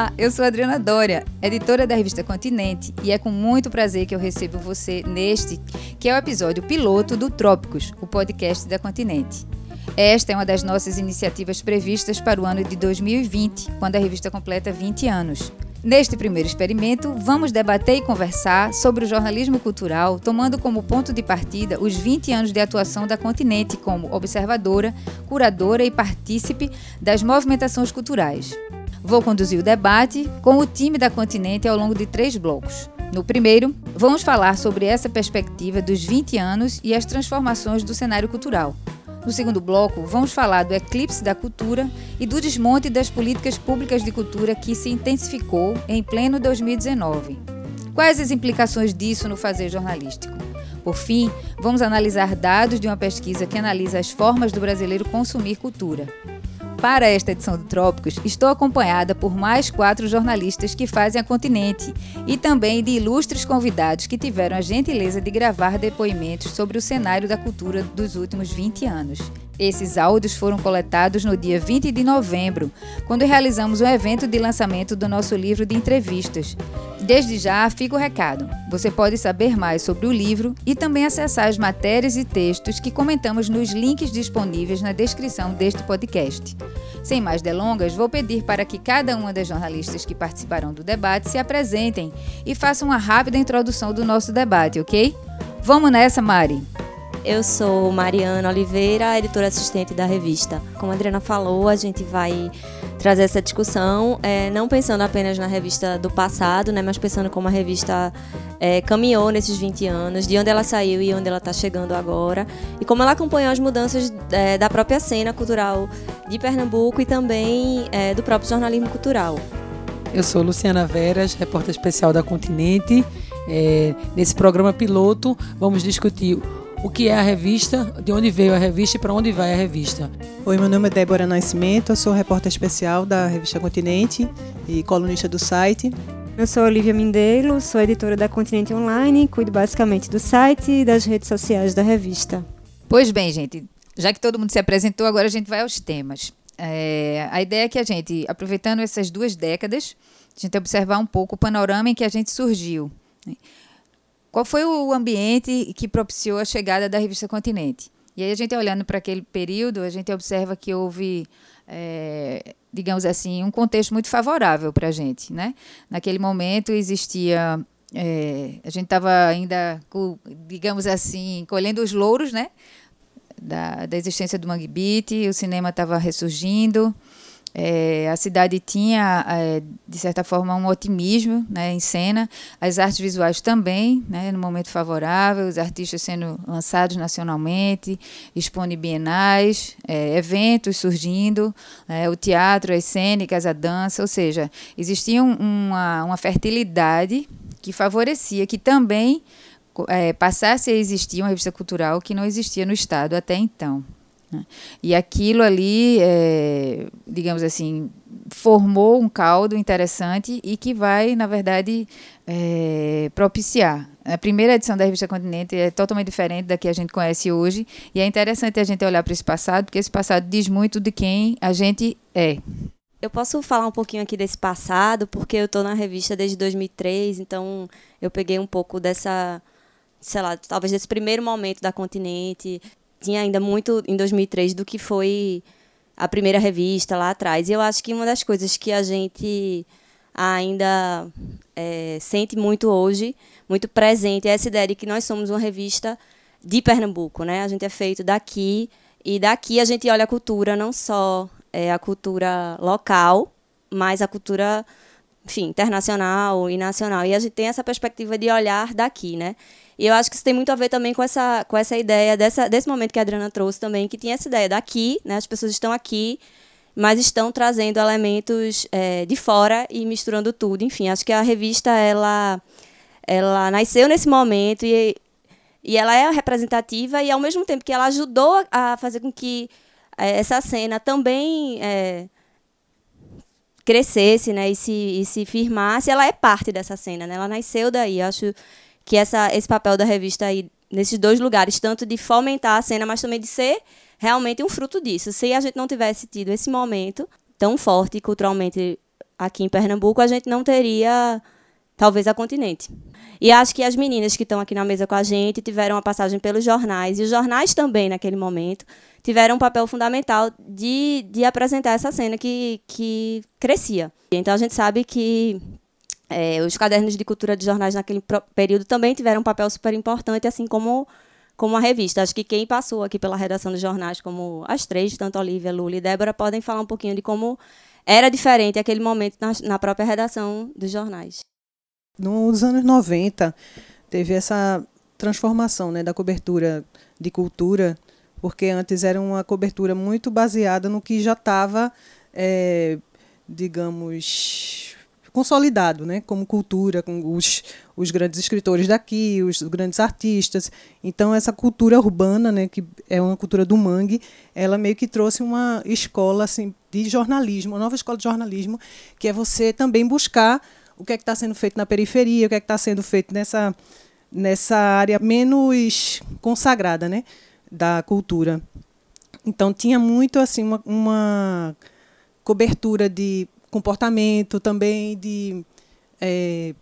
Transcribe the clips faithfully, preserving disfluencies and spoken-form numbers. Olá, eu sou Adriana Dória, editora da revista Continente, e é com muito prazer que eu recebo você neste, que é o episódio piloto do Trópicos, o podcast da Continente. Esta é uma das nossas iniciativas previstas para o ano de dois mil e vinte, quando a revista completa vinte anos. Neste primeiro experimento, vamos debater e conversar sobre o jornalismo cultural, tomando como ponto de partida os vinte anos de atuação da Continente como observadora, curadora e partícipe das movimentações culturais. Vou conduzir o debate com o time da Continente ao longo de três blocos. No primeiro, vamos falar sobre essa perspectiva dos vinte anos e as transformações do cenário cultural. No segundo bloco, vamos falar do eclipse da cultura e do desmonte das políticas públicas de cultura que se intensificou em pleno dois mil e dezenove. Quais as implicações disso no fazer jornalístico? Por fim, vamos analisar dados de uma pesquisa que analisa as formas do brasileiro consumir cultura. Para esta edição do Trópicos, estou acompanhada por mais quatro jornalistas que fazem a Continente e também de ilustres convidados que tiveram a gentileza de gravar depoimentos sobre o cenário da cultura dos últimos vinte anos. Esses áudios foram coletados no dia vinte de novembro, quando realizamos um evento de lançamento do nosso livro de entrevistas. Desde já, fica o recado. Você pode saber mais sobre o livro e também acessar as matérias e textos que comentamos nos links disponíveis na descrição deste podcast. Sem mais delongas, vou pedir para que cada uma das jornalistas que participarão do debate se apresentem e façam uma rápida introdução do nosso debate, ok? Vamos nessa, Mari! Eu sou Mariana Oliveira, editora assistente da revista. Como a Adriana falou, a gente vai trazer essa discussão, é, não pensando apenas na revista do passado, né, mas pensando como a revista é, caminhou nesses vinte anos, de onde ela saiu e onde ela está chegando agora, e como ela acompanhou as mudanças é, da própria cena cultural de Pernambuco e também é, do próprio jornalismo cultural. Eu sou Luciana Veras, repórter especial da Continente. É, nesse programa piloto, vamos discutir o que é a revista, de onde veio a revista e para onde vai a revista. Oi, meu nome é Débora Nascimento, eu sou repórter especial da revista Continente e colunista do site. Eu sou Olivia Mindelo, sou editora da Continente Online, cuido basicamente do site e das redes sociais da revista. Pois bem, gente, já que todo mundo se apresentou, agora a gente vai aos temas. É, a ideia é que a gente, aproveitando essas duas décadas, a gente observar um pouco o panorama em que a gente surgiu. Qual foi o ambiente que propiciou a chegada da revista Continente? E aí a gente olhando para aquele período, a gente observa que houve, é, digamos assim, um contexto muito favorável para a gente, né? Naquele momento existia, é, a gente estava ainda, digamos assim, colhendo os louros, né? Da, da existência do Mangue Beat, o cinema estava ressurgindo. É, a cidade tinha, é, de certa forma, um otimismo, né, em cena, as artes visuais também, né, no momento favorável, os artistas sendo lançados nacionalmente, expondo em bienais, é, eventos surgindo, é, o teatro, as cênicas, a dança, ou seja, existia uma, uma fertilidade que favorecia que também é, passasse a existir uma revista cultural que não existia no Estado até então. E aquilo ali, é, digamos assim, formou um caldo interessante e que vai, na verdade, é, propiciar. A primeira edição da revista Continente é totalmente diferente da que a gente conhece hoje e é interessante a gente olhar para esse passado, porque esse passado diz muito de quem a gente é. Eu posso falar um pouquinho aqui desse passado, porque eu estou na revista desde dois mil e três, então eu peguei um pouco dessa, sei lá, talvez desse primeiro momento da Continente. Tinha ainda muito, em dois mil e três, do que foi a primeira revista lá atrás. E eu acho que uma das coisas que a gente ainda é, sente muito hoje, muito presente, é essa ideia de que nós somos uma revista de Pernambuco, né? A gente é feito daqui, e daqui a gente olha a cultura, não só é, a cultura local, mas a cultura, enfim, internacional e nacional. E a gente tem essa perspectiva de olhar daqui, né? E eu acho que isso tem muito a ver também com essa, com essa ideia, dessa, desse momento que a Adriana trouxe também, que tinha essa ideia daqui, né? As pessoas estão aqui, mas estão trazendo elementos é, de fora e misturando tudo. Enfim, acho que a revista, ela, ela nasceu nesse momento e, e ela é representativa e, ao mesmo tempo que ela ajudou a fazer com que essa cena também é, crescesse, né? e, se, e se firmasse, ela é parte dessa cena, né? Ela nasceu daí, acho que essa, esse papel da revista aí, nesses dois lugares, tanto de fomentar a cena, mas também de ser realmente um fruto disso. Se a gente não tivesse tido esse momento tão forte culturalmente aqui em Pernambuco, a gente não teria, talvez, a Continente. E acho que as meninas que estão aqui na mesa com a gente tiveram a passagem pelos jornais, e os jornais também, naquele momento, tiveram um papel fundamental de, de apresentar essa cena que, que crescia. Então, a gente sabe que é, os cadernos de cultura de jornais naquele período também tiveram um papel super importante, assim como... como a revista. Acho que quem passou aqui pela redação dos jornais, como as três, tanto Olivia, Lula e Débora, podem falar um pouquinho de como era diferente aquele momento na, na própria redação dos jornais. Nos anos noventa, teve essa transformação, né, da cobertura de cultura, porque antes era uma cobertura muito baseada no que já estava, é, digamos... consolidado, né, como cultura, com os, os grandes escritores daqui, os grandes artistas. Então, essa cultura urbana, né, que é uma cultura do Mangue, ela meio que trouxe uma escola assim, de jornalismo, uma nova escola de jornalismo, que é você também buscar o que é que está sendo feito na periferia, o que é que está sendo feito nessa, nessa área menos consagrada, né, da cultura. Então, tinha muito assim, uma, uma cobertura de comportamento também, de é,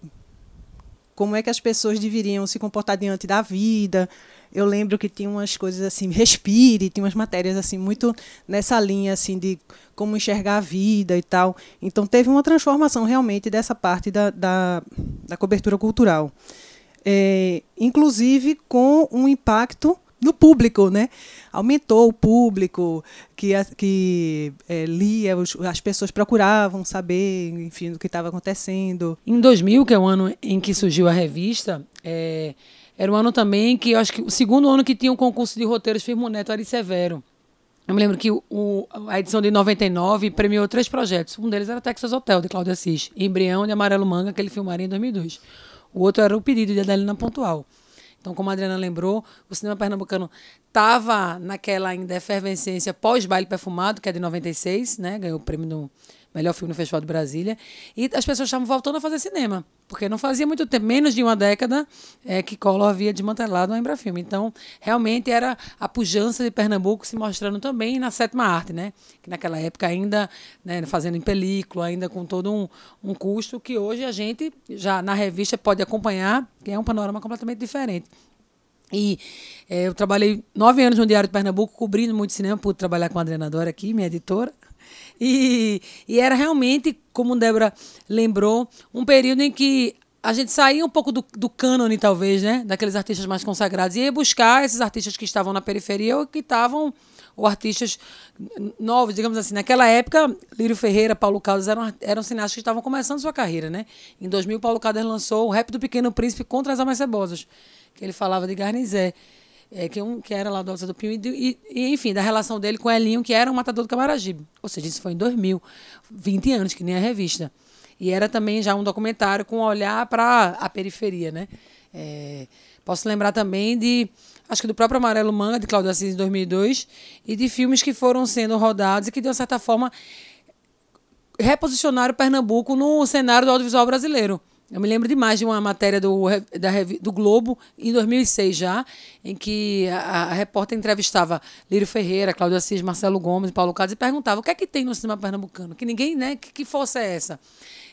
como é que as pessoas deveriam se comportar diante da vida. Eu lembro que tinha umas coisas assim, respire, tinha umas matérias assim muito nessa linha assim, de como enxergar a vida e tal. Então, teve uma transformação realmente dessa parte da, da, da cobertura cultural. É, inclusive com um impacto no público, né? Aumentou o público que, que é, lia, as pessoas procuravam saber, enfim, do que estava acontecendo. Em dois mil, que é o ano em que surgiu a revista, é, era um ano também que, eu acho que o segundo ano que tinha um concurso de roteiros Firmo Neto Ari Severo. Eu me lembro que o, a edição de noventa e nove premiou três projetos. Um deles era Texas Hotel, de Cláudia Assis, Embrião de Amarelo Manga, que ele filmaria em dois mil e dois. O outro era O Pedido, de Adelina Pontual. Então, como a Adriana lembrou, o cinema pernambucano estava naquela ainda efervescência pós-Baile Perfumado, que é de noventa e seis, né? Ganhou o prêmio no melhor filme no Festival de Brasília. E as pessoas estavam voltando a fazer cinema, porque não fazia muito tempo, menos de uma década, é, que Collor havia desmantelado o Embrafilme. Então, realmente era a pujança de Pernambuco se mostrando também na sétima arte, né? Que naquela época ainda, né, fazendo em película, ainda com todo um, um custo que hoje a gente já na revista pode acompanhar, que é um panorama completamente diferente. E é, eu trabalhei nove anos no Diário de Pernambuco, cobrindo muito cinema, pude trabalhar com a Adriana Dória aqui, minha editora. E, e era realmente, como Débora lembrou, um período em que a gente saía um pouco do, do cânone, talvez, né, daqueles artistas mais consagrados, e ia buscar esses artistas que estavam na periferia ou que estavam, ou artistas novos, digamos assim. Naquela época, Lírio Ferreira, Paulo Caldas eram, eram cineastas que estavam começando sua carreira, né? Em dois mil, Paulo Caldas lançou o Rap do Pequeno Príncipe contra as Armas Cebosas, que ele falava de Garnizé, É, que, um, que era lá do Alessandro Pinho, e, e, enfim, da relação dele com Elinho, que era um matador do Camaragibe. Ou seja, isso foi em dois mil, vinte anos, que nem a revista. E era também já um documentário com um olhar para a periferia, né? É, posso lembrar também de, acho que do próprio Amarelo Manga, de Cláudia Assis, em dois mil e dois, e de filmes que foram sendo rodados e que, de uma certa forma, reposicionaram Pernambuco no cenário do audiovisual brasileiro. Eu me lembro demais de uma matéria do, da, do Globo, em dois mil e seis já, em que a, a repórter entrevistava Lírio Ferreira, Cláudio Assis, Marcelo Gomes, Paulo Caldas, e perguntava o que é que tem no cinema pernambucano, que ninguém, né, que, que força é essa?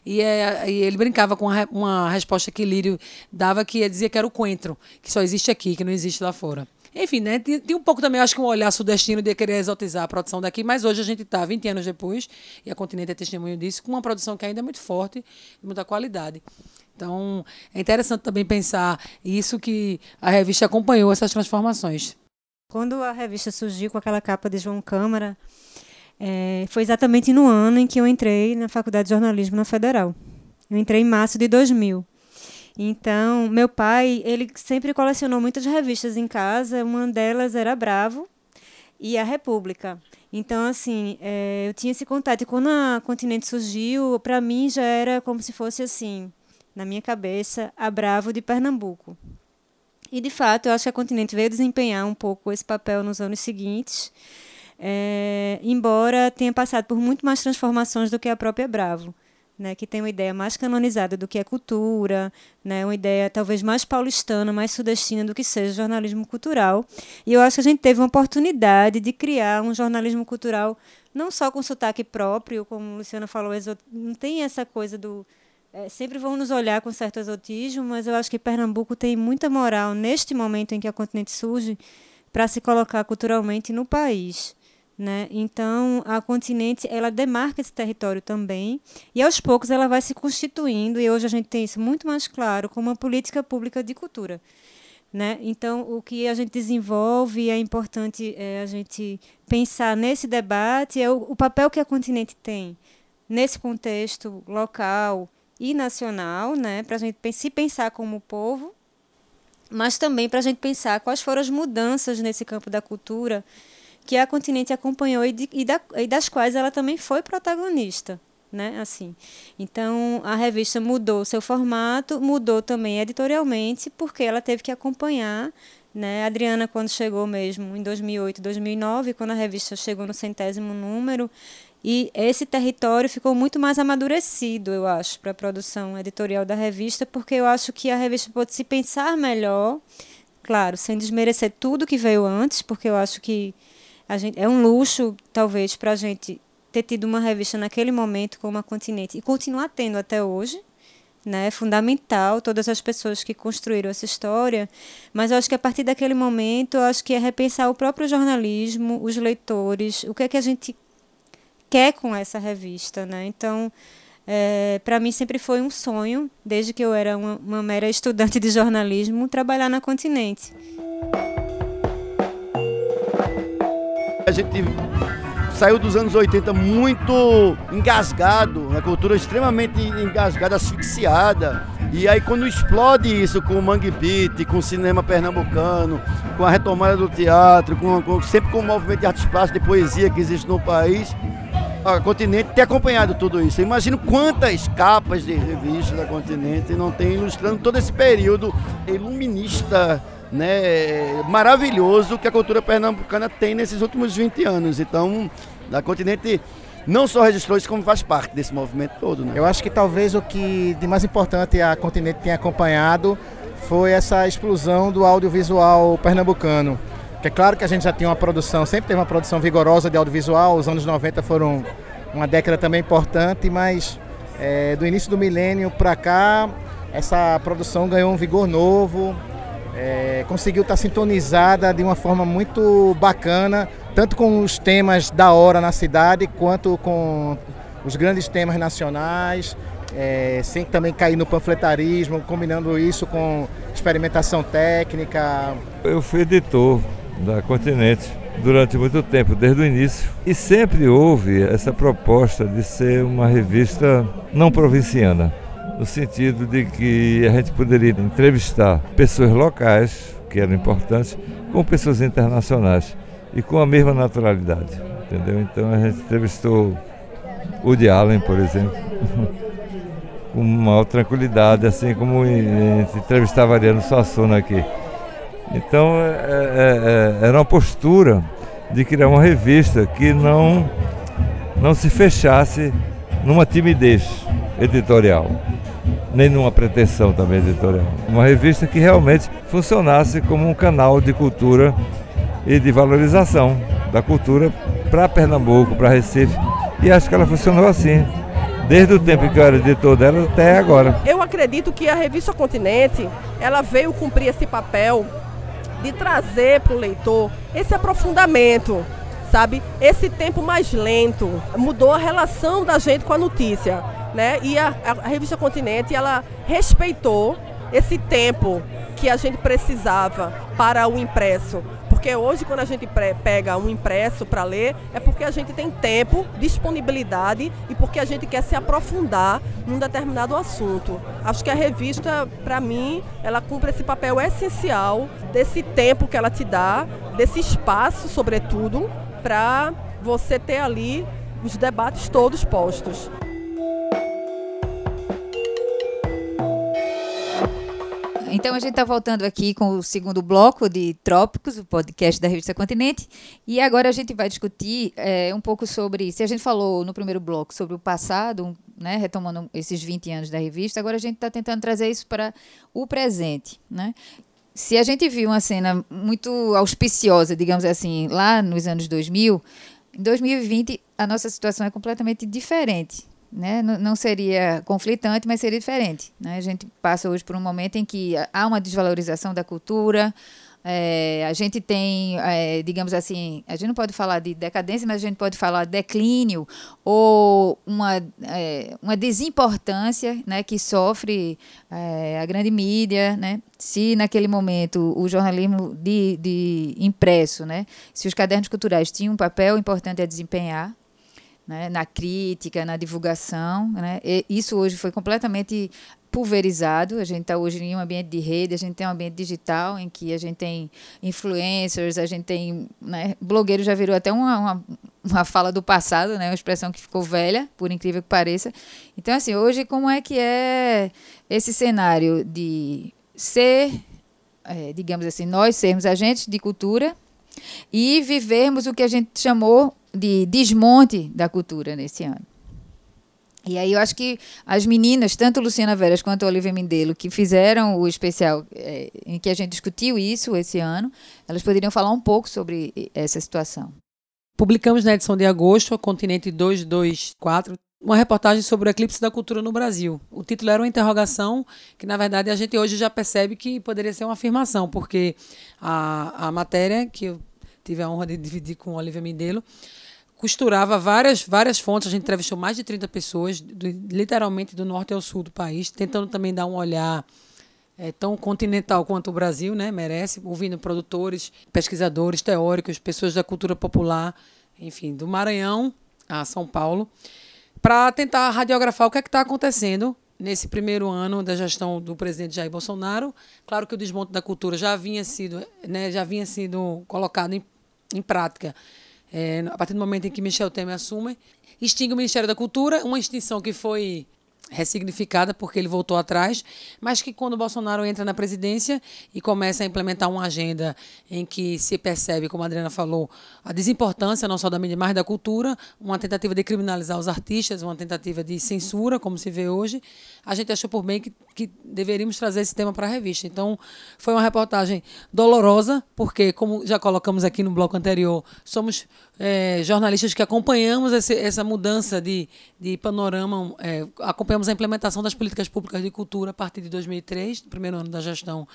E, é, e ele brincava com uma, uma resposta que Lírio dava, que dizia que era o coentro, que só existe aqui, que não existe lá fora. Enfim, né, tem, tem um pouco também, acho que um olhar sudestino de querer exotizar a produção daqui, mas hoje a gente está, vinte anos depois, e a Continente é testemunho disso, com uma produção que ainda é muito forte, de muita qualidade. Então, é interessante também pensar isso, que a revista acompanhou essas transformações. Quando a revista surgiu com aquela capa de João Câmara, é, foi exatamente no ano em que eu entrei na Faculdade de Jornalismo na Federal. Eu entrei em março de dois mil. Então, meu pai, ele sempre colecionou muitas revistas em casa, uma delas era Bravo e A República. Então, assim, é, eu tinha esse contato. E quando a Continente surgiu, para mim já era como se fosse assim, na minha cabeça, a Bravo de Pernambuco. E, de fato, eu acho que a Continente veio desempenhar um pouco esse papel nos anos seguintes, é, embora tenha passado por muito mais transformações do que a própria Bravo. Né, que tem uma ideia mais canonizada do que é cultura, né, uma ideia talvez mais paulistana, mais sudestina do que seja jornalismo cultural. E eu acho que a gente teve uma oportunidade de criar um jornalismo cultural não só com sotaque próprio, como a Luciana falou, não tem essa coisa do... É, sempre vão nos olhar com certo exotismo, mas eu acho que Pernambuco tem muita moral neste momento em que a Continente surge para se colocar culturalmente no país, né? Então, a Continente ela demarca esse território também e, aos poucos, ela vai se constituindo e hoje a gente tem isso muito mais claro como uma política pública de cultura, né? Então, o que a gente desenvolve é importante é, a gente pensar nesse debate, é o, o papel que a Continente tem nesse contexto local e nacional, né, para a gente se pensar como povo, mas também para a gente pensar quais foram as mudanças nesse campo da cultura que a Continente acompanhou e, de, e, da, e das quais ela também foi protagonista, né, assim. Então, a revista mudou seu formato, mudou também editorialmente, porque ela teve que acompanhar, né, a Adriana, quando chegou mesmo, em dois mil e oito, dois mil e nove, quando a revista chegou no centésimo número, e esse território ficou muito mais amadurecido, eu acho, para a produção editorial da revista, porque eu acho que a revista pode se pensar melhor, claro, sem desmerecer tudo que veio antes, porque eu acho que a gente, é um luxo, talvez, para a gente ter tido uma revista naquele momento como a Continente, e continuar tendo até hoje, né? É fundamental, todas as pessoas que construíram essa história, mas eu acho que a partir daquele momento, eu acho que é repensar o próprio jornalismo, os leitores, o que é que a gente quer com essa revista, né? Então, é, para mim sempre foi um sonho, desde que eu era uma, uma mera estudante de jornalismo, trabalhar na Continente. A gente saiu dos anos oitenta muito engasgado, a cultura extremamente engasgada, asfixiada. E aí quando explode isso com o Mangue Beat, com o cinema pernambucano, com a retomada do teatro, com, com, sempre com o movimento de artes plásticas, de poesia que existe no país, a Continente tem acompanhado tudo isso. Eu imagino quantas capas de revistas da Continente não tem ilustrando todo esse período iluminista, né, maravilhoso que a cultura pernambucana tem nesses últimos vinte anos. Então, a Continente não só registrou isso, como faz parte desse movimento todo, né? Eu acho que talvez o que de mais importante a Continente tenha acompanhado foi essa explosão do audiovisual pernambucano. É claro que a gente já tinha uma produção, sempre teve uma produção vigorosa de audiovisual, os anos noventa foram uma década também importante, mas é, do início do milênio para cá, essa produção ganhou um vigor novo, é, conseguiu estar sintonizada de uma forma muito bacana, tanto com os temas da hora na cidade, quanto com os grandes temas nacionais, é, sem também cair no panfletarismo, combinando isso com experimentação técnica. Eu fui editor da Continente durante muito tempo, desde o início, e sempre houve essa proposta de ser uma revista não provinciana, no sentido de que a gente poderia entrevistar pessoas locais, que eram importantes, com pessoas internacionais e com a mesma naturalidade, entendeu? Então a gente entrevistou Woody Allen, por exemplo, com maior tranquilidade, assim como a gente entrevistava Ariano Suassuna aqui. Então, é, é, era uma postura de criar uma revista que não, não se fechasse numa timidez editorial, nem numa pretensão também editorial. Uma revista que realmente funcionasse como um canal de cultura e de valorização da cultura para Pernambuco, para Recife. E acho que ela funcionou assim, desde o tempo que eu era editor dela até agora. Eu acredito que a revista Continente, ela veio cumprir esse papel de trazer para o leitor esse aprofundamento, sabe? Esse tempo mais lento. Mudou a relação da gente com a notícia, né? E a, a revista Continente, ela respeitou esse tempo que a gente precisava para o impresso. Porque hoje, quando a gente pega um impresso para ler, é porque a gente tem tempo, disponibilidade e porque a gente quer se aprofundar num determinado assunto. Acho que a revista, para mim, ela cumpre esse papel essencial desse tempo que ela te dá, desse espaço, sobretudo, para você ter ali os debates todos postos. Então, a gente está voltando aqui com o segundo bloco de Trópicos, o podcast da Revista Continente, e agora a gente vai discutir é, um pouco sobre, se a gente falou no primeiro bloco sobre o passado, né, retomando esses vinte anos da revista, agora a gente está tentando trazer isso para o presente, né? Se a gente viu uma cena muito auspiciosa, digamos assim, lá nos anos dois mil, Em dois mil e vinte, a nossa situação é completamente diferente, né? Não seria conflitante, mas seria diferente, né? A gente passa hoje por um momento em que há uma desvalorização da cultura, é, a gente tem, é, digamos assim, a gente não pode falar de decadência, mas a gente pode falar de declínio ou uma, é, uma desimportância, né, que sofre é, a grande mídia, né? Se naquele momento o jornalismo de, de impresso, né, se os cadernos culturais tinham um papel importante a desempenhar, né, na crítica, na divulgação, né, e isso hoje foi completamente pulverizado. A gente está hoje em um ambiente de rede, a gente tem um ambiente digital em que a gente tem influencers, a gente tem, né, blogueiro já virou até uma, uma, uma fala do passado, né, uma expressão que ficou velha, por incrível que pareça. Então, assim, hoje como é que é esse cenário de ser, é, digamos assim, nós sermos agentes de cultura e vivermos o que a gente chamou de desmonte da cultura nesse ano. E aí eu acho que as meninas, tanto Luciana Veras quanto a Olivia Mindelo, que fizeram o especial é, em que a gente discutiu isso esse ano, elas poderiam falar um pouco sobre essa situação. Publicamos na edição de agosto, Continente duzentos e vinte e quatro, uma reportagem sobre o eclipse da cultura no Brasil. O título era uma interrogação que, na verdade, a gente hoje já percebe que poderia ser uma afirmação, porque a, a matéria, que eu tive a honra de dividir com a Olivia Mindelo, costurava várias, várias fontes. A gente entrevistou mais de trinta pessoas, do, literalmente do norte ao sul do país, tentando também dar um olhar é, tão continental quanto o Brasil, né, merece, ouvindo produtores, pesquisadores, teóricos, pessoas da cultura popular, enfim, do Maranhão a São Paulo, para tentar radiografar o que é que está acontecendo nesse primeiro ano da gestão do presidente Jair Bolsonaro. Claro que o desmonte da cultura já havia sido, né, já havia sido colocado em, em prática. É, a partir do momento em que Michel Temer assume, extingue o Ministério da Cultura, uma extinção que foi ressignificada porque ele voltou atrás, mas que quando o Bolsonaro entra na presidência e começa a implementar uma agenda em que se percebe, como a Adriana falou, a desimportância não só da mídia, mas da cultura, uma tentativa de criminalizar os artistas, uma tentativa de censura, como se vê hoje, a gente achou por bem que, que deveríamos trazer esse tema para a revista. Então, foi uma reportagem dolorosa, porque, como já colocamos aqui no bloco anterior, somos é, jornalistas que acompanhamos esse, essa mudança de, de panorama, é, acompanhamos a implementação das políticas públicas de cultura a partir de dois mil e três, primeiro ano da gestão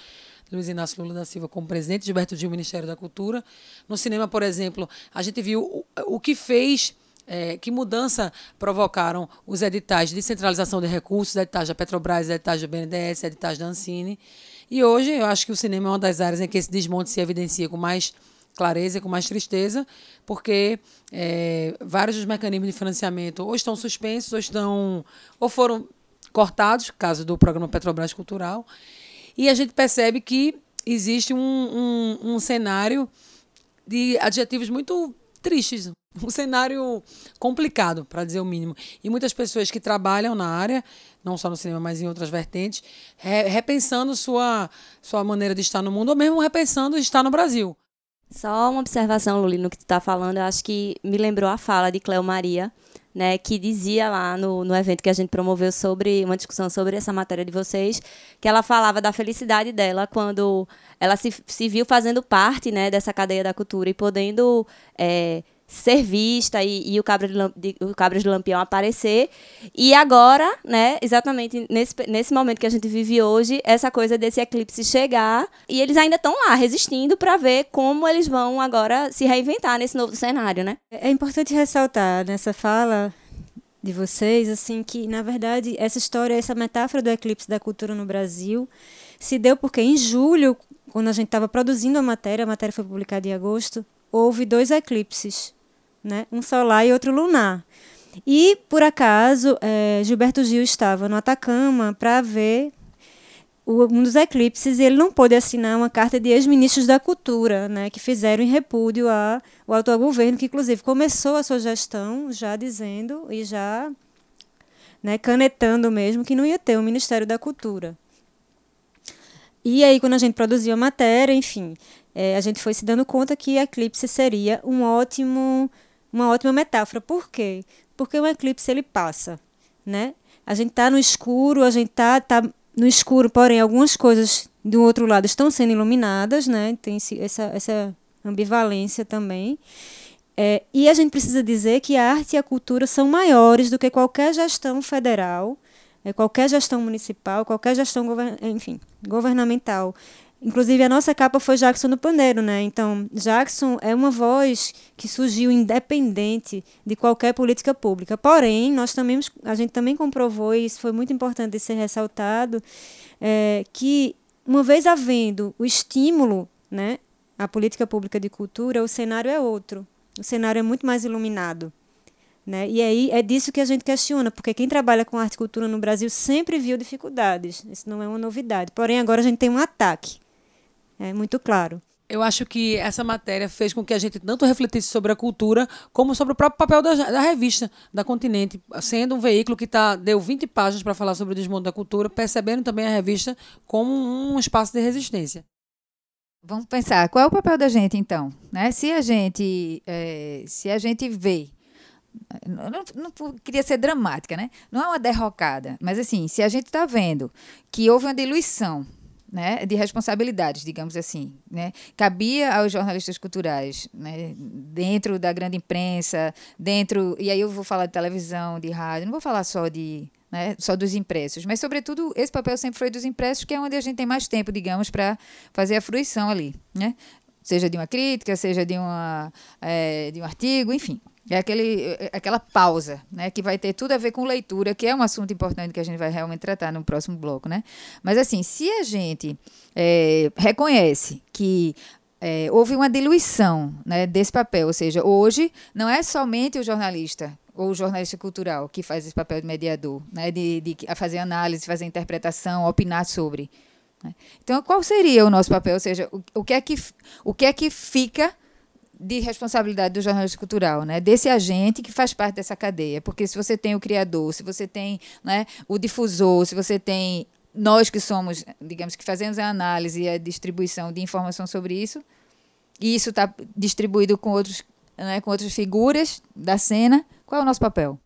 de Luiz Inácio Lula da Silva como presidente, Gilberto Gil, Ministério da Cultura. No cinema, por exemplo, a gente viu o, o que fez, é, que mudança provocaram os editais de centralização de recursos, editais da Petrobras, editais do B N D E S, editais da Ancine. E hoje eu acho que o cinema é uma das áreas em que esse desmonte se evidencia com mais clareza e com mais tristeza, porque é, vários dos mecanismos de financiamento ou estão suspensos, ou, estão, ou foram cortados, caso do programa Petrobras Cultural, e a gente percebe que existe um, um, um cenário de adjetivos muito tristes, um cenário complicado, para dizer o mínimo. E muitas pessoas que trabalham na área, não só no cinema, mas em outras vertentes, re- repensando sua, sua maneira de estar no mundo, ou mesmo repensando estar no Brasil. Só uma observação, Luli, no que tu tá falando, eu acho que me lembrou a fala de Cléo Maria, né, que dizia lá no, no evento que a gente promoveu sobre uma discussão sobre essa matéria de vocês, que ela falava da felicidade dela quando ela se, se viu fazendo parte, né, dessa cadeia da cultura e podendo é, ser vista e, e o Cabra de, o Cabra de Lampião aparecer. E agora, né, exatamente nesse, nesse momento que a gente vive hoje, essa coisa desse eclipse chegar, e eles ainda estão lá resistindo para ver como eles vão agora se reinventar nesse novo cenário, né? É importante ressaltar nessa fala de vocês, assim, que, na verdade, essa história, essa metáfora do eclipse da cultura no Brasil se deu porque em julho, quando a gente estava produzindo a matéria, a matéria foi publicada em agosto, houve dois eclipses, né? Um solar e outro lunar. E, por acaso, é, Gilberto Gil estava no Atacama para ver o, um dos eclipses e ele não pôde assinar uma carta de ex-ministros da cultura, né, que fizeram em repúdio ao atual governo, que, inclusive, começou a sua gestão já dizendo e já, né, canetando mesmo que não ia ter o Ministério da Cultura. E aí, quando a gente produziu a matéria, enfim, é, a gente foi se dando conta que eclipse seria um ótimo, uma ótima metáfora. Por quê? Porque um eclipse ele passa, né? A gente está no escuro, a gente está tá no escuro, porém algumas coisas do outro lado estão sendo iluminadas, né? Tem essa, essa ambivalência também. É, e a gente precisa dizer que a arte e a cultura são maiores do que qualquer gestão federal, é, qualquer gestão municipal, qualquer gestão govern- enfim, governamental. Inclusive, a nossa capa foi Jackson do Pandeiro, né? Então, Jackson é uma voz que surgiu independente de qualquer política pública. Porém, nós também, a gente também comprovou, e isso foi muito importante de ser ressaltado, é, que, uma vez havendo o estímulo, né, à política pública de cultura, o cenário é outro. O cenário é muito mais iluminado. Né? E aí é disso que a gente questiona, porque quem trabalha com arte e cultura no Brasil sempre viu dificuldades. Isso não é uma novidade. Porém, agora a gente tem um ataque. É muito claro. Eu acho que essa matéria fez com que a gente tanto refletisse sobre a cultura como sobre o próprio papel da, da revista, da Continente, sendo um veículo que tá, deu vinte páginas para falar sobre o desmonte da cultura, percebendo também a revista como um espaço de resistência. Vamos pensar, qual é o papel da gente, então? Né? Se, a gente, é, se a gente vê... Não, não, não queria ser dramática, né? Não é uma derrocada, mas assim, se a gente está vendo que houve uma diluição, né, de responsabilidades, digamos assim, né? Cabia aos jornalistas culturais, né, dentro da grande imprensa, dentro, e aí eu vou falar de televisão, de rádio, não vou falar só de, né, só dos impressos, mas sobretudo esse papel sempre foi dos impressos, que é onde a gente tem mais tempo, digamos, para fazer a fruição ali, né? Seja de uma crítica, seja de uma é, de um artigo, enfim. É aquele, aquela pausa, né, que vai ter tudo a ver com leitura, que é um assunto importante que a gente vai realmente tratar no próximo bloco, né? Mas, assim, se a gente é, reconhece que é, houve uma diluição, né, desse papel, ou seja, hoje não é somente o jornalista ou o jornalista cultural que faz esse papel de mediador, né, de, de fazer análise, fazer interpretação, opinar sobre. Né? Então, qual seria o nosso papel? Ou seja, o, o, que, é que, o que é que fica... de responsabilidade do jornalista cultural, né? Desse agente que faz parte dessa cadeia. Porque se você tem o criador, se você tem, né, o difusor, se você tem nós que somos, digamos, que fazemos a análise e a distribuição de informação sobre isso, e isso está distribuído com, outros, né, com outras figuras da cena, qual é o nosso papel?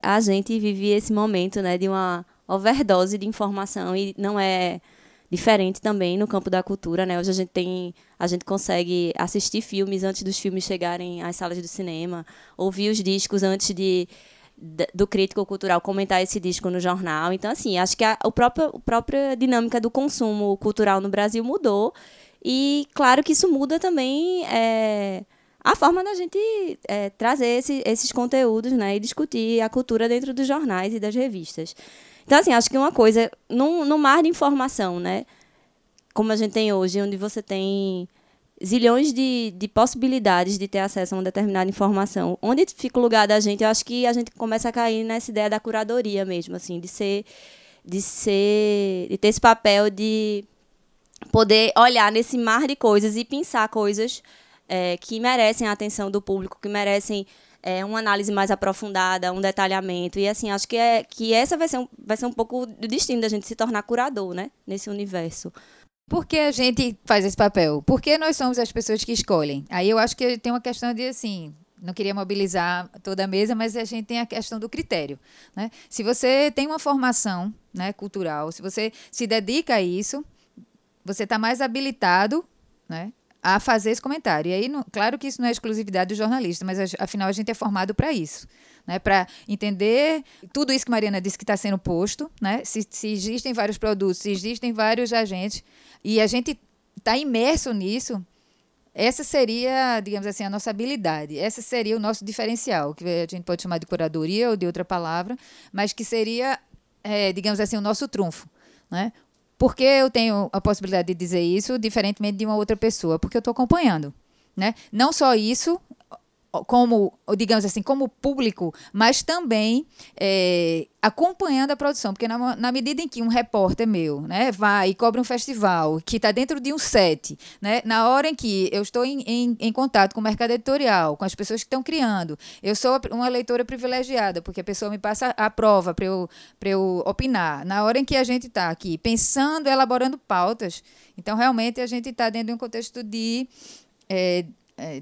A gente vive esse momento, né, de uma overdose de informação, e não é... diferente também no campo da cultura, né? Hoje a gente tem, a gente consegue assistir filmes antes dos filmes chegarem às salas do cinema, ouvir os discos antes de, de, do crítico cultural comentar esse disco no jornal. Então, assim, acho que a, a, própria, a própria dinâmica do consumo cultural no Brasil mudou. E, claro, que isso muda também é, a forma da gente é, trazer esse, esses conteúdos, né? E discutir a cultura dentro dos jornais e das revistas. Então, assim, acho que uma coisa, num, num mar de informação, né, como a gente tem hoje, onde você tem zilhões de, de possibilidades de ter acesso a uma determinada informação, onde fica o lugar da gente? Eu acho que a gente começa a cair nessa ideia da curadoria mesmo, assim, de ser, de ser, de ter esse papel de poder olhar nesse mar de coisas e pensar coisas é, que merecem a atenção do público, que merecem... É uma análise mais aprofundada, um detalhamento. E, assim, acho que, é, que essa vai ser, um, vai ser um pouco o destino da gente se tornar curador, né? Nesse universo. Por que a gente faz esse papel? Porque nós somos as pessoas que escolhem. Aí eu acho que tem uma questão de, assim... Não queria mobilizar toda a mesa, mas a gente tem a questão do critério. Né? Se você tem uma formação, né, cultural, se você se dedica a isso, você está mais habilitado... né, a fazer esse comentário. E aí, não, claro que isso não é exclusividade do jornalista, mas afinal a gente é formado para isso, né? Para entender tudo isso que Mariana disse que está sendo posto, né? Se, se existem vários produtos, se existem vários agentes, e a gente está imerso nisso, essa seria, digamos assim, a nossa habilidade, essa seria o nosso diferencial, que a gente pode chamar de curadoria ou de outra palavra, mas que seria, é, digamos assim, o nosso trunfo, né? Porque eu tenho a possibilidade de dizer isso, diferentemente de uma outra pessoa, porque eu estou acompanhando, né? Não só isso, como, digamos assim, como público, mas também é, acompanhando a produção, porque na, na medida em que um repórter meu, né, vai e cobre um festival que está dentro de um set, né, na hora em que eu estou em, em, em contato com o mercado editorial, com as pessoas que estão criando, eu sou uma leitora privilegiada, porque a pessoa me passa a prova para eu, para eu opinar, na hora em que a gente está aqui pensando, elaborando pautas, então realmente a gente está dentro de um contexto de... É,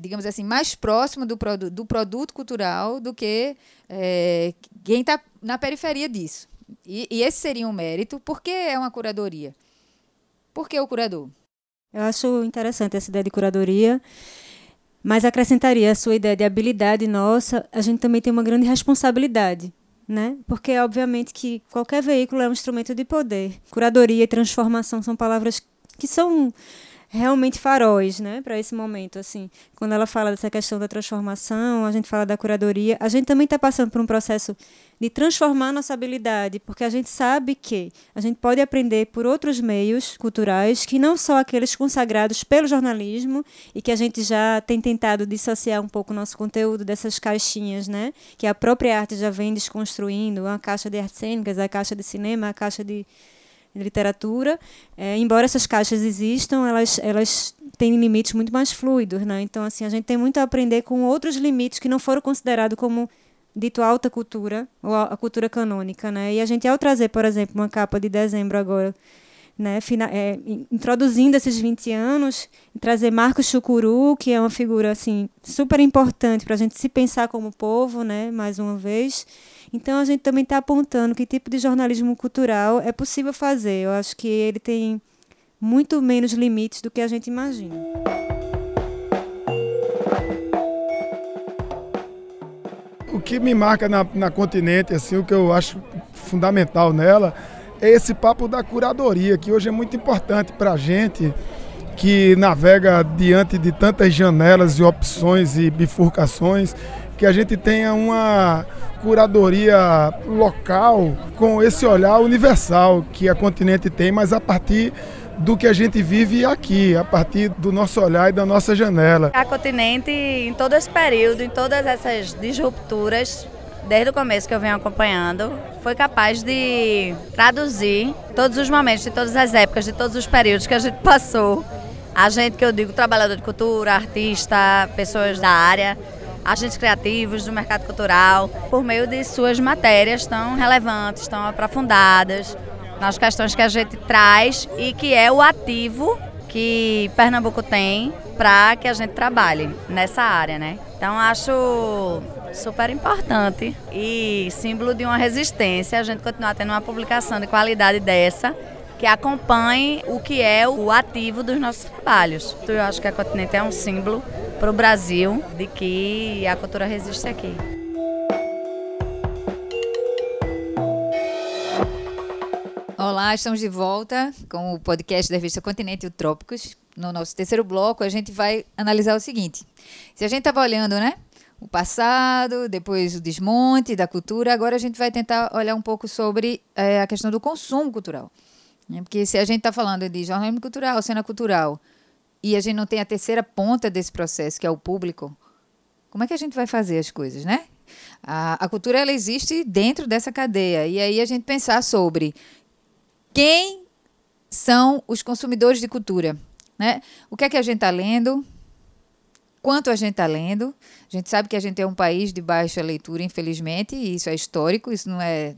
digamos assim, mais próximo do, produ- do produto cultural do que é, quem está na periferia disso. E, e esse seria um mérito. Por que é uma curadoria? Por que o curador? Eu acho interessante essa ideia de curadoria, Mas acrescentaria a sua ideia de habilidade nossa, a gente também tem uma grande responsabilidade, né? Porque, obviamente, que qualquer veículo é um instrumento de poder. Curadoria e transformação são palavras que são realmente faróis, né, para esse momento. Assim, quando ela fala dessa questão da transformação, a gente fala da curadoria, a gente também está passando por um processo de transformar nossa habilidade, porque a gente sabe que a gente pode aprender por outros meios culturais que não são aqueles consagrados pelo jornalismo, e que a gente já tem tentado dissociar um pouco o nosso conteúdo dessas caixinhas, né, que a própria arte já vem desconstruindo, a caixa de artes cênicas, a caixa de cinema, a caixa de literatura. É, embora essas caixas existam, elas, elas têm limites muito mais fluidos, né? Então, assim, a gente tem muito a aprender com outros limites que não foram considerados como dito alta cultura ou a cultura canônica, né? E a gente, ao trazer, por exemplo, uma capa de dezembro agora, né, fina, é, introduzindo esses vinte anos, trazer Marcos Chucuru, que é uma figura assim, super importante para a gente se pensar como povo, né, mais uma vez. Então, a gente também está apontando que tipo de jornalismo cultural é possível fazer. Eu acho que ele tem muito menos limites do que a gente imagina. O que me marca na, na Continente, assim, o que eu acho fundamental nela, é esse papo da curadoria, que hoje é muito importante para a gente, que navega diante de tantas janelas e opções e bifurcações, que a gente tenha uma curadoria local com esse olhar universal que a Continente tem, mas a partir do que a gente vive aqui, a partir do nosso olhar e da nossa janela. A Continente, em todo esse período, em todas essas disrupturas, desde o começo que eu venho acompanhando, foi capaz de traduzir todos os momentos, de todas as épocas, de todos os períodos que a gente passou. A gente, que eu digo, trabalhador de cultura, artista, pessoas da área, agentes criativos do mercado cultural, por meio de suas matérias tão relevantes, tão aprofundadas, nas questões que a gente traz e que é o ativo que Pernambuco tem para que a gente trabalhe nessa área, né? Então, acho super importante e símbolo de uma resistência a gente continuar tendo uma publicação de qualidade dessa, que acompanhe o que é o ativo dos nossos trabalhos. Eu acho que a Continente é um símbolo para o Brasil de que a cultura resiste aqui. Olá, estamos de volta com o podcast da revista Continente e o Trópicos. No nosso terceiro bloco, a gente vai analisar o seguinte. Se a gente estava olhando, né, o passado, depois o desmonte da cultura, agora a gente vai tentar olhar um pouco sobre é, a questão do consumo cultural. Porque se a gente está falando de jornalismo cultural, cena cultural, e a gente não tem a terceira ponta desse processo, que é o público, como é que a gente vai fazer as coisas, né? A, a cultura, ela existe dentro dessa cadeia. E aí a gente pensar sobre quem são os consumidores de cultura, né? O que é que a gente está lendo? Quanto a gente está lendo? A gente sabe que a gente é um país de baixa leitura, infelizmente, e isso é histórico, isso não é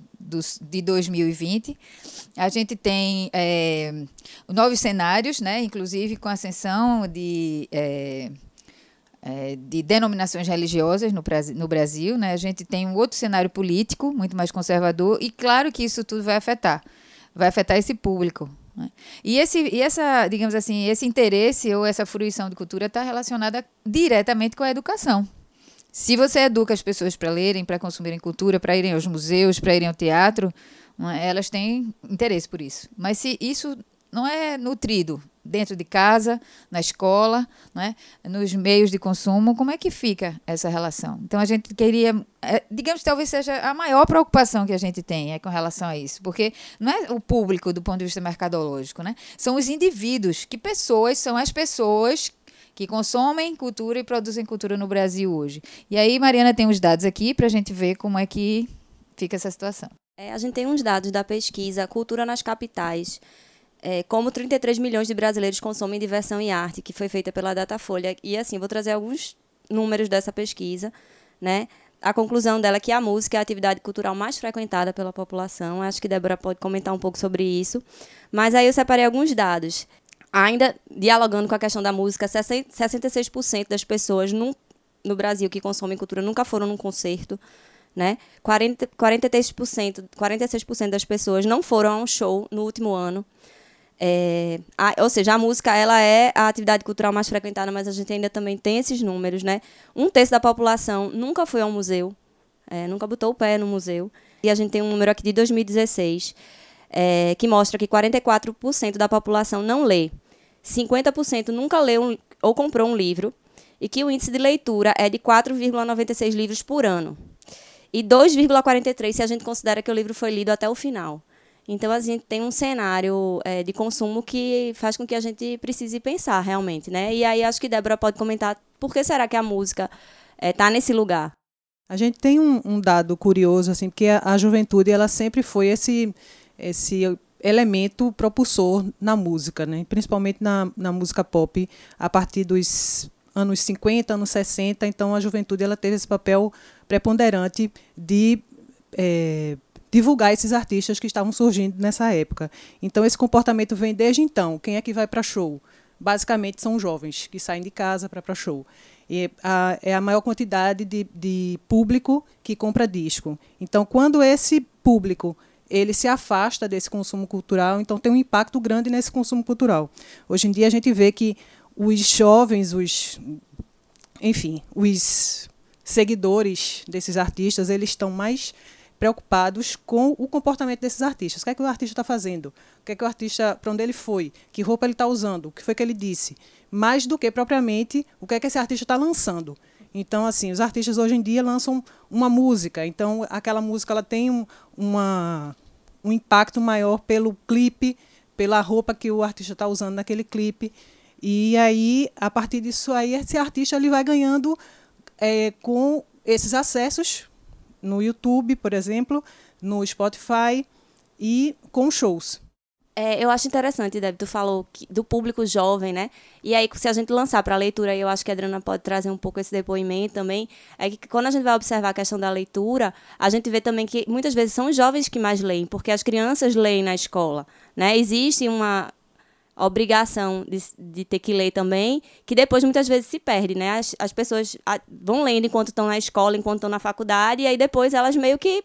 de dois mil e vinte. A gente tem é, novos cenários, né, inclusive com a ascensão de, é, é, de denominações religiosas no, no Brasil, né? A gente tem um outro cenário político, muito mais conservador, e claro que isso tudo vai afetar, vai afetar esse público, né? E, esse, e essa, digamos assim, esse interesse ou essa fruição de cultura está relacionada diretamente com a educação. Se você educa as pessoas para lerem, para consumirem cultura, para irem aos museus, para irem ao teatro, elas têm interesse por isso. Mas se isso não é nutrido dentro de casa, na escola, né, nos meios de consumo, como é que fica essa relação? Então, a gente queria, digamos, talvez seja a maior preocupação que a gente tem é com relação a isso, porque não é o público do ponto de vista mercadológico, né? São os indivíduos, que pessoas são as pessoas que consomem cultura e produzem cultura no Brasil hoje. E aí, Mariana tem uns dados aqui para a gente ver como é que fica essa situação. É, a gente tem uns dados da pesquisa Cultura nas Capitais, é, como trinta e três milhões de brasileiros consomem diversão e arte, que foi feita pela Datafolha. E assim, vou trazer alguns números dessa pesquisa, né? A conclusão dela é que a música é a atividade cultural mais frequentada pela população. Acho que Débora pode comentar um pouco sobre isso. Mas aí eu separei alguns dados. Ainda dialogando com a questão da música, sessenta e seis por cento das pessoas no, no Brasil que consomem cultura nunca foram num concerto, né? quarenta, quarenta e três por cento, quarenta e seis por cento das pessoas não foram a um show no último ano. É, a, ou seja, a música ela é a atividade cultural mais frequentada, mas a gente ainda também tem esses números, né? Um terço da população nunca foi ao museu, é, nunca botou o pé no museu. E a gente tem um número aqui de dois mil e dezesseis, é, que mostra que quarenta e quatro por cento da população não lê, cinquenta por cento nunca leu um, ou comprou um livro, e que o índice de leitura é de quatro vírgula noventa e seis livros por ano. E dois vírgula quarenta e três se a gente considera que o livro foi lido até o final. Então, a gente tem um cenário é, de consumo que faz com que a gente precise pensar realmente, né? E aí, acho que Débora pode comentar por que será que a música está é, nesse lugar. A gente tem um, um dado curioso, assim, porque a, a juventude ela sempre foi esse, esse elemento propulsor na música, né? Principalmente na, na música pop, a partir dos anos cinquenta, anos sessenta. Então, a juventude ela teve esse papel preponderante de... É, divulgar esses artistas que estavam surgindo nessa época. Então, esse comportamento vem desde então. Quem é que vai para show? Basicamente, são os jovens que saem de casa para para show. E a, é a maior quantidade de, de público que compra disco. Então, quando esse público ele se afasta desse consumo cultural, então tem um impacto grande nesse consumo cultural. Hoje em dia, a gente vê que os jovens, os, enfim, os seguidores desses artistas, eles estão mais... preocupados com o comportamento desses artistas. O que é que o artista está fazendo? O que é que o artista, para onde ele foi? Que roupa ele está usando? O que foi que ele disse? Mais do que, propriamente, o que é que esse artista está lançando. Então, assim, os artistas, hoje em dia, lançam uma música. Então, aquela música ela tem um, uma, um impacto maior pelo clipe, pela roupa que o artista está usando naquele clipe. E aí, a partir disso, aí, esse artista ele vai ganhando é, com esses acessos, no YouTube, por exemplo, no Spotify e com shows. É, eu acho interessante, Deb, tu falou que, do público jovem, né? E aí, se a gente lançar para a leitura, eu acho que a Adriana pode trazer um pouco esse depoimento também, é que quando a gente vai observar a questão da leitura, a gente vê também que muitas vezes são os jovens que mais leem, porque as crianças leem na escola, né? Existe uma obrigação de, de ter que ler também, que depois muitas vezes se perde, né? As, as pessoas a, vão lendo enquanto estão na escola, enquanto estão na faculdade, e aí depois elas meio que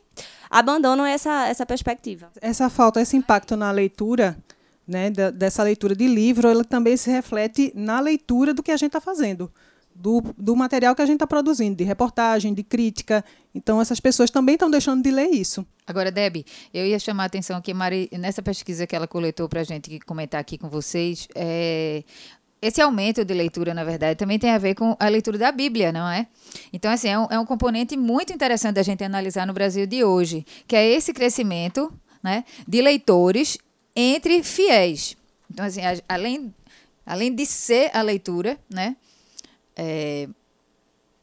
abandonam essa, essa perspectiva. Essa falta, esse impacto na leitura, né, da, dessa leitura de livro, ela também se reflete na leitura do que a gente está fazendo, do, do material que a gente está produzindo, de reportagem, de crítica. Então, essas pessoas também estão deixando de ler isso. Agora, Deb, eu ia chamar a atenção que Mari, nessa pesquisa que ela coletou para a gente comentar aqui com vocês, é, esse aumento de leitura, na verdade, também tem a ver com a leitura da Bíblia, não é? Então, assim, é um, é um componente muito interessante da gente analisar no Brasil de hoje, que é esse crescimento, né, de leitores entre fiéis. Então, assim, a, além, além de ser a leitura, né, é,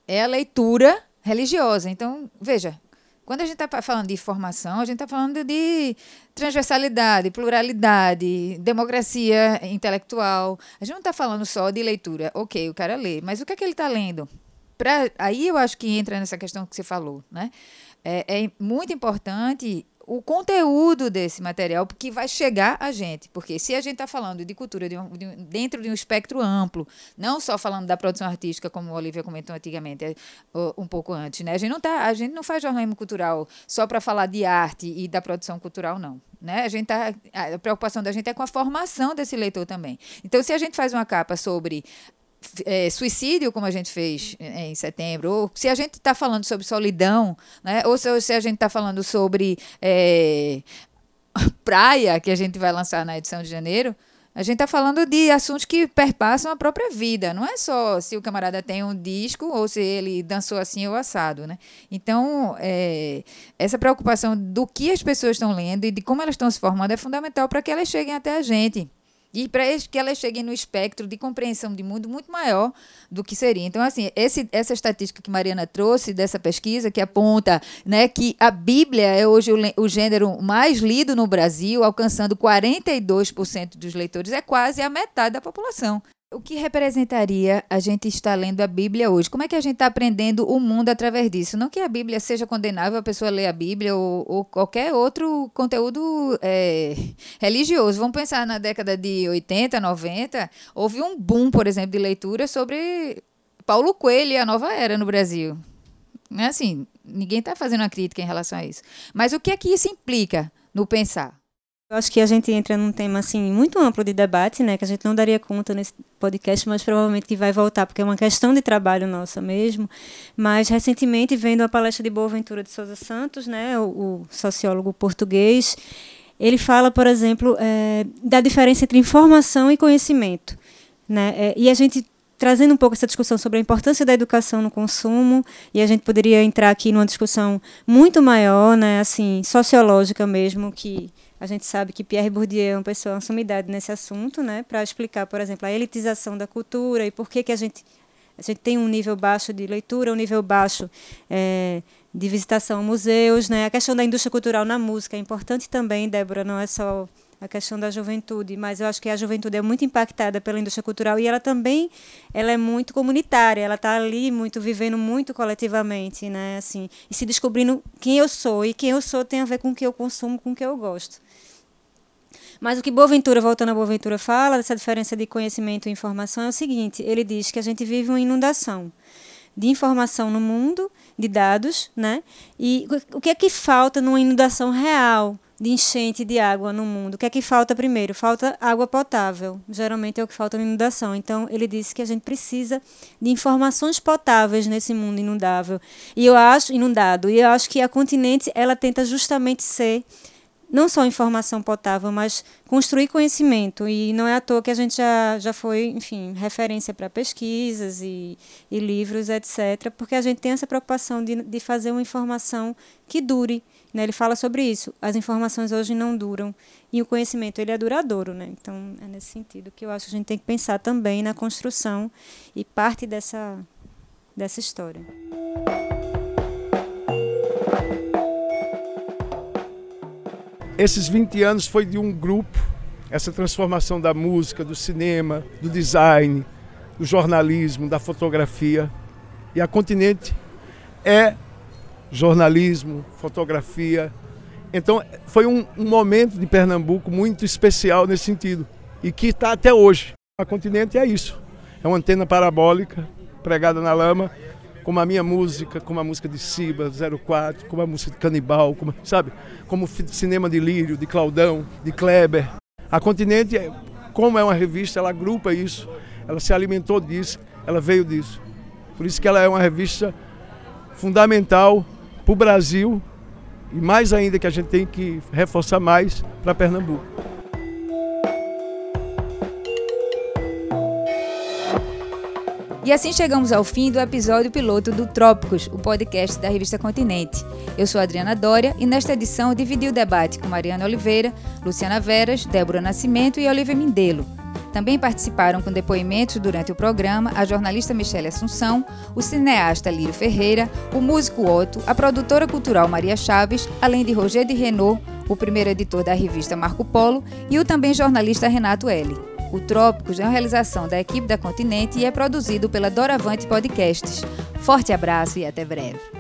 é a leitura religiosa. Então, veja... Quando a gente está falando de formação, a gente está falando de transversalidade, pluralidade, democracia intelectual. A gente não está falando só de leitura. Ok, o cara lê, mas o que é que ele está lendo? Pra, aí eu acho que entra nessa questão que você falou, né? É, é muito importante o conteúdo desse material que vai chegar a gente. Porque se a gente está falando de cultura de um, de um, dentro de um espectro amplo, não só falando da produção artística, como a Olivia comentou antigamente, um pouco antes, né? A gente não tá, a gente não faz jornalismo cultural só para falar de arte e da produção cultural, não. Né? A, gente tá, a preocupação da gente é com a formação desse leitor também. Então, se a gente faz uma capa sobre... É, suicídio, como a gente fez em setembro, ou se a gente está falando sobre solidão, né? Ou se, se a gente está falando sobre é, praia, que a gente vai lançar na edição de janeiro, a gente está falando de assuntos que perpassam a própria vida, não é só se o camarada tem um disco ou se ele dançou assim ou assado, né? Então, é, essa preocupação do que as pessoas estão lendo e de como elas estão se formando é fundamental para que elas cheguem até a gente. E para que elas cheguem no espectro de compreensão de mundo muito maior do que seria. Então, assim, esse, essa estatística que Mariana trouxe dessa pesquisa, que aponta, né, que a Bíblia é hoje o, o gênero mais lido no Brasil, alcançando quarenta e dois por cento dos leitores, é quase a metade da população. O que representaria a gente estar lendo a Bíblia hoje? Como é que a gente está aprendendo o mundo através disso? Não que a Bíblia seja condenável a pessoa ler a Bíblia ou, ou qualquer outro conteúdo é, religioso. Vamos pensar na década de oitenta, noventa, houve um boom, por exemplo, de leitura sobre Paulo Coelho e a Nova Era no Brasil. Não é assim, ninguém está fazendo uma crítica em relação a isso. Mas o que é que isso implica no pensar? Eu acho que a gente entra num tema assim, muito amplo de debate, né, que a gente não daria conta nesse podcast, mas provavelmente que vai voltar, porque é uma questão de trabalho nossa mesmo. Mas, recentemente, vendo a palestra de Boaventura de Sousa Santos, né, o, o sociólogo português, ele fala, por exemplo, é, da diferença entre informação e conhecimento. Né, é, e a gente... trazendo um pouco essa discussão sobre a importância da educação no consumo, e a gente poderia entrar aqui numa discussão muito maior, né, assim, sociológica mesmo, que a gente sabe que Pierre Bourdieu é uma pessoa, uma sumidade nesse assunto, né, para explicar, por exemplo, a elitização da cultura e por que, que a, gente, a gente tem um nível baixo de leitura, um nível baixo é, de visitação a museus. Né, a questão da indústria cultural na música é importante também, Débora, não é só... a questão da juventude, mas eu acho que a juventude é muito impactada pela indústria cultural e ela também ela é muito comunitária, ela está ali muito vivendo muito coletivamente, né? Assim, e se descobrindo quem eu sou, e quem eu sou tem a ver com o que eu consumo, com o que eu gosto. Mas o que Boaventura, voltando a Boaventura, fala dessa diferença de conhecimento e informação é o seguinte, ele diz que a gente vive uma inundação de informação no mundo, de dados, né? E o que é que falta numa inundação real, de enchente de água no mundo? O que é que falta primeiro? Falta água potável. Geralmente é o que falta na inundação. Então, ele disse que a gente precisa de informações potáveis nesse mundo inundável. E eu acho, inundado. E eu acho que a Continente, ela tenta justamente ser não só informação potável, mas construir conhecimento. E não é à toa que a gente já, já foi, enfim, referência para pesquisas e, e livros, etcétera, porque a gente tem essa preocupação de, de fazer uma informação que dure. Né? Ele fala sobre isso. As informações hoje não duram. E o conhecimento ele é duradouro. Né? Então, é nesse sentido que eu acho que a gente tem que pensar também na construção e parte dessa, dessa história. Esses vinte anos foi de um grupo, essa transformação da música, do cinema, do design, do jornalismo, da fotografia. E a Continente é jornalismo, fotografia. Então foi um, um momento de Pernambuco muito especial nesse sentido e que está até hoje. A Continente é isso, é uma antena parabólica pregada na lama, como a minha música, como a música de Ciba, zero quatro, como a música de Canibal, como, sabe? Como o cinema de Lírio, de Claudão, de Kleber. A Continente, como é uma revista, ela agrupa isso, ela se alimentou disso, ela veio disso. Por isso que ela é uma revista fundamental para o Brasil e mais ainda que a gente tem que reforçar mais para Pernambuco. E assim chegamos ao fim do episódio piloto do Trópicos, o podcast da revista Continente. Eu sou Adriana Dória e nesta edição dividi o debate com Mariana Oliveira, Luciana Veras, Débora Nascimento e Olivia Mindelo. Também participaram com depoimentos durante o programa a jornalista Michele Assunção, o cineasta Lírio Ferreira, o músico Otto, a produtora cultural Maria Chaves, além de Roger de Renault, o primeiro editor da revista Marco Polo e o também jornalista Renato L. O Trópicos é uma realização da equipe da Continente e é produzido pela Doravante Podcasts. Forte abraço e até breve.